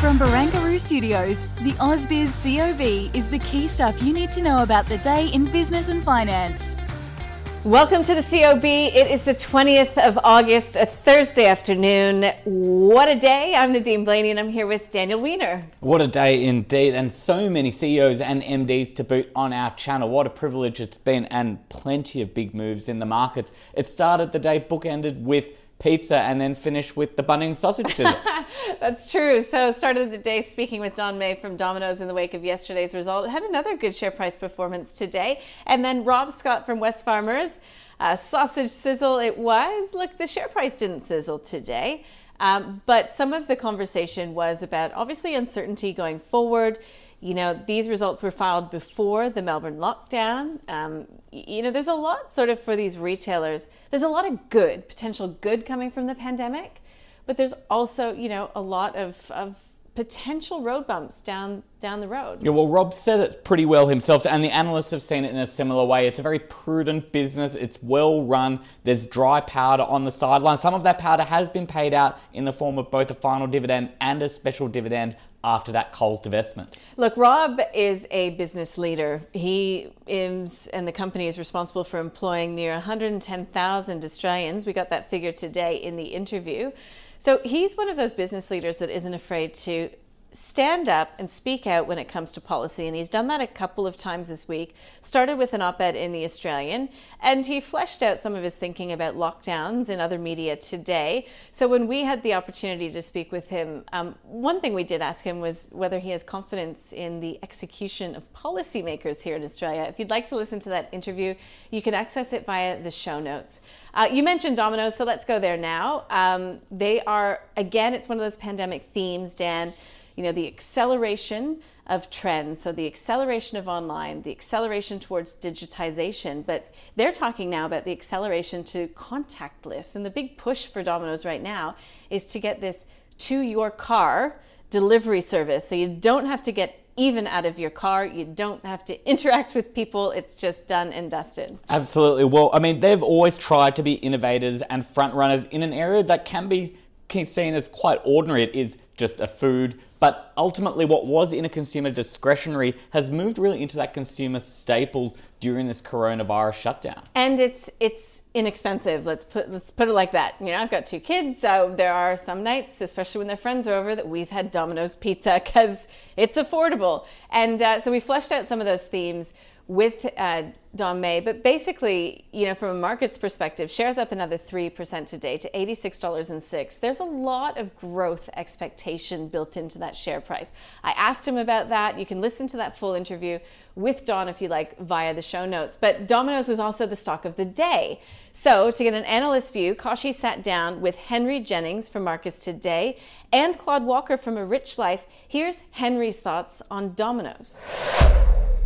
From Barangaroo Studios, the AusBiz COB is the key stuff you need to know about the day in business and finance. Welcome to the COB. It is the 20th of August, a Thursday afternoon. What a day. I'm Nadine Blaney and I'm here with Daniel Wiener. What a day indeed, and so many CEOs and MDs to boot on our channel. What a privilege it's been, and plenty of big moves in the markets. It started the day bookended with pizza and then finish with the Bunnings sausage sizzle. That's true. So started the day speaking with Don May from Domino's in the wake of yesterday's result. Had another good share price performance today. And then Rob Scott from Wesfarmers, sausage sizzle it was. Look, the share price didn't sizzle today. But some of the conversation was about obviously uncertainty going forward. You know, these results were filed before the Melbourne lockdown. You know, there's a lot sort of for these retailers. There's a lot of good, potential good coming from the pandemic, but there's also, you know, a lot of potential road bumps down the road. Yeah, well, Rob said it pretty well himself, and the analysts have seen it in a similar way. It's a very prudent business. It's well run. There's dry powder on the sidelines. Some of that powder has been paid out in the form of both a final dividend and a special dividend after that Coles divestment. Look, Rob is a business leader. He is, and the company is responsible for employing near 110,000 Australians. We got that figure today in the interview. So he's one of those business leaders that isn't afraid to stand up and speak out when it comes to policy, and he's done that a couple of times this week. Started with an op-ed in The Australian, and he fleshed out some of his thinking about lockdowns in other media today. So when we had the opportunity to speak with him, one thing we did ask him was whether he has confidence in the execution of policymakers here in Australia. If you'd like to listen to that interview, you can access it via the show notes. You mentioned Domino's, so let's go there now. They are, again, it's one of those pandemic themes, Dan. You know, the acceleration of trends, so the acceleration of online, the acceleration towards digitization, but they're talking now about the acceleration to contactless. And the big push for Domino's right now is to get this to your car delivery service. So you don't have to get even out of your car. You don't have to interact with people. It's just done and dusted. Absolutely. Well, I mean, they've always tried to be innovators and front runners in an area that can be seen as quite ordinary. It is just a food, but ultimately what was in a consumer discretionary has moved really into that consumer staples during this coronavirus shutdown. And it's inexpensive, let's put it like that. You know, I've got two kids, so there are some nights, especially when their friends are over, that we've had Domino's pizza because it's affordable. And so we fleshed out some of those themes with Don May, but basically, you know, from a market's perspective, shares up another 3% today to $86.06. There's a lot of growth expectation built into that share price. I asked him about that. You can listen to that full interview with Don if you like via the show notes. But Domino's was also the stock of the day. So to get an analyst view, Kashi sat down with Henry Jennings from Marcus Today and Claude Walker from A Rich Life. Here's Henry's thoughts on Domino's.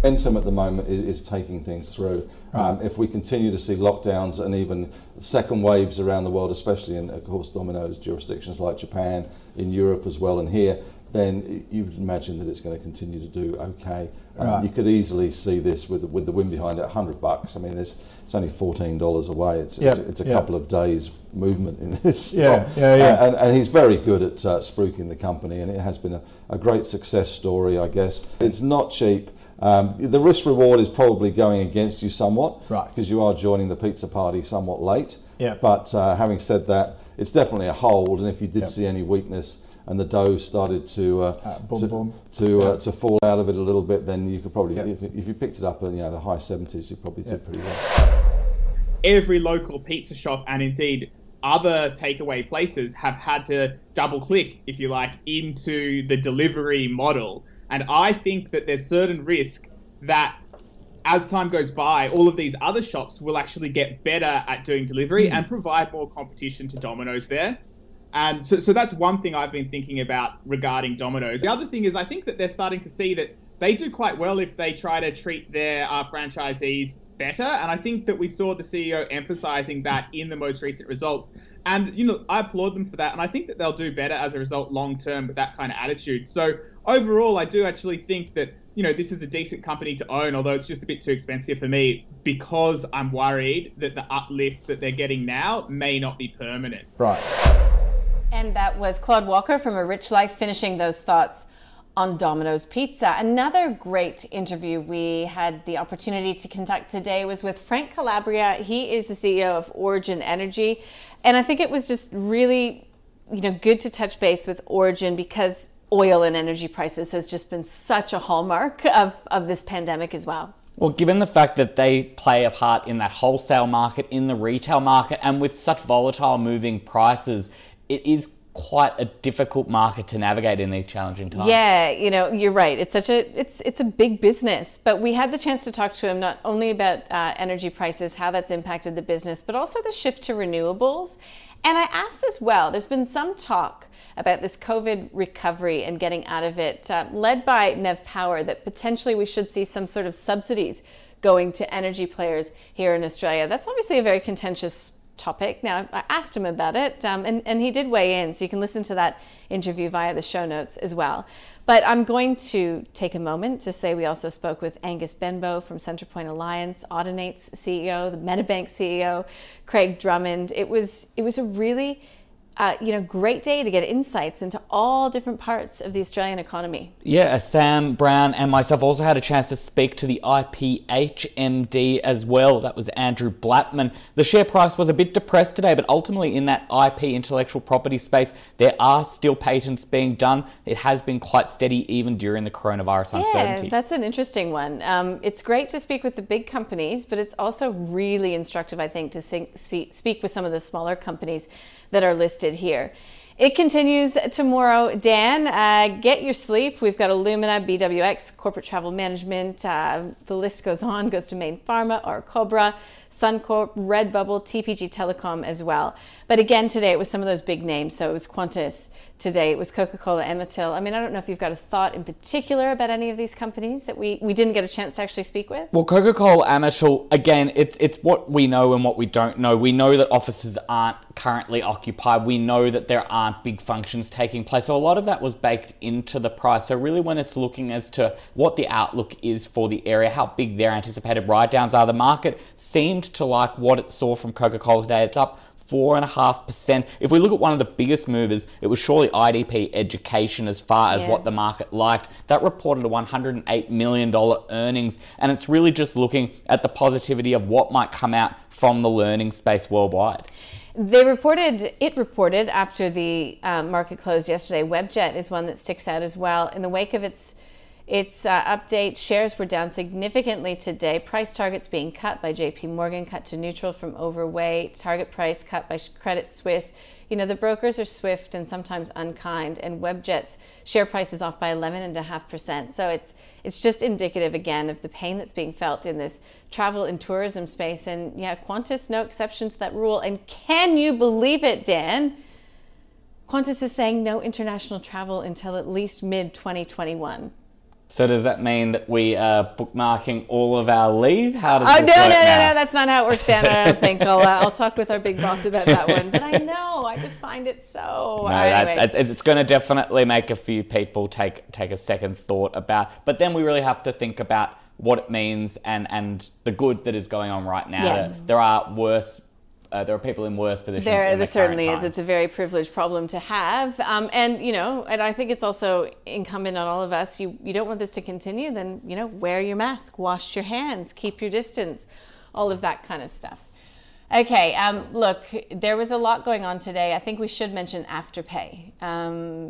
Momentum at the moment is taking things through. If we continue to see lockdowns and even second waves around the world, especially in, of course, Domino's jurisdictions like Japan, in Europe as well, and here, then you would imagine that it's going to continue to do okay. You could easily see this with the wind behind it, $100. I mean, it's only $14 away. It's a couple of days movement in this stock. And he's very good at spruiking the company, and it has been a great success story, I guess. It's not cheap. The risk reward is probably going against you somewhat, right, because you are joining the pizza party somewhat late. Yeah. But having said that, it's definitely a hold, and if you did see any weakness and the dough started to fall out of it a little bit, then you could probably, if you picked it up in the high 70s, you probably did pretty well. Every local pizza shop, and indeed other takeaway places, have had to double click, if you like, into the delivery model. And I think that there's certain risk that as time goes by, all of these other shops will actually get better at doing delivery and provide more competition to Domino's there. And so that's one thing I've been thinking about regarding Domino's. The other thing is I think that they're starting to see that they do quite well if they try to treat their franchisees better. And I think that we saw the CEO emphasizing that in the most recent results. And, you know, I applaud them for that. And I think that they'll do better as a result long term with that kind of attitude. So overall, I do actually think that, you know, this is a decent company to own, although it's just a bit too expensive for me because I'm worried that the uplift that they're getting now may not be permanent. Right. And that was Claude Walker from A Rich Life finishing those thoughts on Domino's Pizza. Another great interview we had the opportunity to conduct today was with Frank Calabria. He is the CEO of Origin Energy. And I think it was just really, you know, good to touch base with Origin because oil and energy prices has just been such a hallmark of this pandemic as well. Well, given the fact that they play a part in that wholesale market, in the retail market, and with such volatile moving prices, it is quite a difficult market to navigate in these challenging times. Yeah, you know, you're right. It's such a it's a big business. But we had the chance to talk to him not only about energy prices, how that's impacted the business, but also the shift to renewables. And I asked as well, there's been some talk about this COVID recovery and getting out of it, led by Nev Power, that potentially we should see some sort of subsidies going to energy players here in Australia. That's obviously a very contentious topic. Now, I asked him about it and he did weigh in, so you can listen to that interview via the show notes as well. But I'm going to take a moment to say we also spoke with Angus Benbow from Centrepoint Alliance, Audinate's CEO, the Metabank CEO, Craig Drummond. It was a really great day to get insights into all different parts of the Australian economy. Yeah, Sam Brown and myself also had a chance to speak to the IPHMD as well. That was Andrew Blattman. The share price was a bit depressed today, but ultimately in that IP intellectual property space, there are still patents being done. It has been quite steady even during the coronavirus uncertainty. Yeah, that's an interesting one. It's great to speak with the big companies, but it's also really instructive, I think, to speak with some of the smaller companies that are listed here. It continues tomorrow. Dan, get your sleep. We've got Illumina, BWX, Corporate Travel Management. The list goes on, goes to Mayne Pharma or Cobra, Suncorp, Redbubble, TPG Telecom as well. But again, today it was some of those big names. So it was Qantas today. It was Coca-Cola Amatil. I mean, I don't know if you've got a thought in particular about any of these companies that we didn't get a chance to actually speak with. Well, Coca-Cola Amatil, again, it's what we know and what we don't know. We know that offices aren't currently occupied. We know that there aren't big functions taking place. So a lot of that was baked into the price. So really when it's looking as to what the outlook is for the area, how big their anticipated write-downs are, the market seemed to like what it saw from Coca-Cola today. It's up 4.5%. If we look at one of the biggest movers, it was surely IDP Education as far as what the market liked. That reported a $108 million earnings, and it's really just looking at the positivity of what might come out from the learning space worldwide. It reported after the market closed yesterday. Webjet is one that sticks out as well. In the wake of its update, shares were down significantly today. Price targets being cut by JP Morgan, cut to neutral from overweight. Target price cut by Credit Suisse. You know, the brokers are swift and sometimes unkind, and Webjet's share price is off by 11.5%. So it's just indicative, again, of the pain that's being felt in this travel and tourism space. And yeah, Qantas, no exception to that rule. And can you believe it, Dan? Qantas is saying no international travel until at least mid-2021. So does that mean that we are bookmarking all of our leave? How does this work now? No, that's not how it works, Dan. I don't think. I'll talk with our big boss about that one. But I know, I just find it so... It's going to definitely make a few people take a second thought about... But then we really have to think about what it means and the good that is going on right now. Yeah. There are people in worse positions. There certainly is. It's a very privileged problem to have. And I think it's also incumbent on all of us. You don't want this to continue, then, you know, wear your mask, wash your hands, keep your distance, all of that kind of stuff. Okay, look, there was a lot going on today. I think we should mention Afterpay.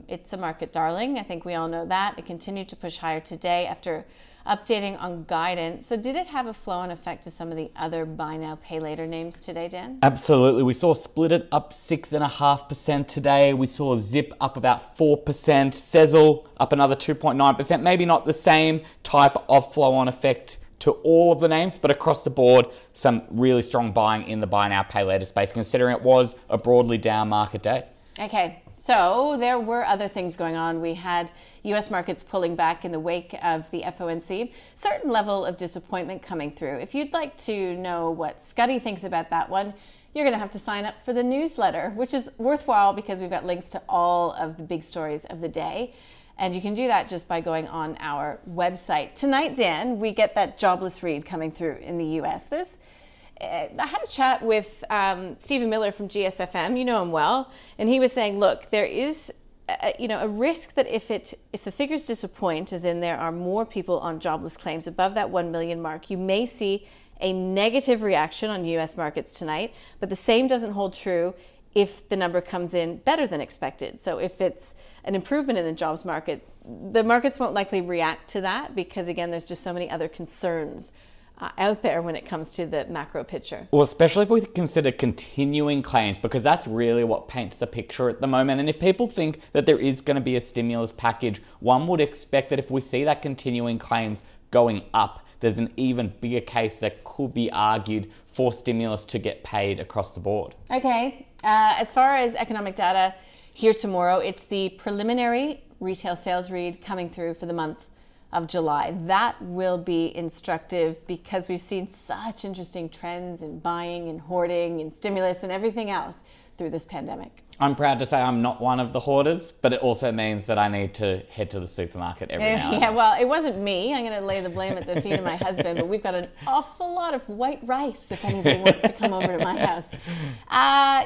It's a market darling. I think we all know that. It continued to push higher today after updating on guidance. So did it have a flow-on effect to some of the other buy now, pay later names today, Dan? Absolutely. We saw Splitit up 6.5% today. We saw Zip up about 4%. Sezzle up another 2.9%. Maybe not the same type of flow-on effect to all of the names, but across the board, some really strong buying in the buy now, pay later space, considering it was a broadly down market day. Okay, so there were other things going on. We had US markets pulling back in the wake of the FOMC. Certain level of disappointment coming through. If you'd like to know what Scuddy thinks about that one, you're going to have to sign up for the newsletter, which is worthwhile because we've got links to all of the big stories of the day. And you can do that just by going on our website. Tonight, Dan, we get that jobless read coming through in the US. I had a chat with Stephen Miller from GSFM, you know him well, and he was saying, look, there is a risk that if the figures disappoint, as in there are more people on jobless claims above that 1 million mark, you may see a negative reaction on US markets tonight, but the same doesn't hold true if the number comes in better than expected. So if it's an improvement in the jobs market, the markets won't likely react to that because, again, there's just so many other concerns out there when it comes to the macro picture. Well, especially if we consider continuing claims, because that's really what paints the picture at the moment. And if people think that there is going to be a stimulus package, one would expect that if we see that continuing claims going up, there's an even bigger case that could be argued for stimulus to get paid across the board. Okay, as far as economic data here tomorrow, it's the preliminary retail sales read coming through for the month of July. That will be instructive because we've seen such interesting trends in buying and hoarding and stimulus and everything else through this pandemic. I'm proud to say I'm not one of the hoarders, but it also means that I need to head to the supermarket every now. Yeah, well, it wasn't me. I'm going to lay the blame at the feet of my husband, but we've got an awful lot of white rice if anybody wants to come over to my house.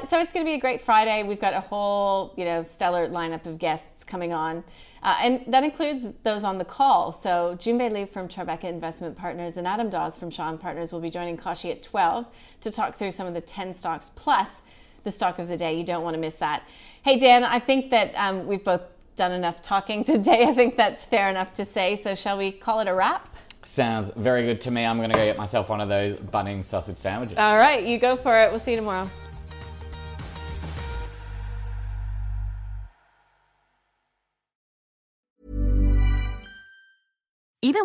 So it's going to be a great Friday. We've got a whole, stellar lineup of guests coming on. And that includes those on the call. So Junbei Lee from Tribeca Investment Partners and Adam Dawes from Shaw and Partners will be joining Kaushi at 12 to talk through some of the 10 stocks plus the stock of the day. You don't want to miss that. Hey, Dan, I think that we've both done enough talking today. I think that's fair enough to say. So shall we call it a wrap? Sounds very good to me. I'm going to go get myself one of those Bunnings sausage sandwiches. All right, you go for it. We'll see you tomorrow. Even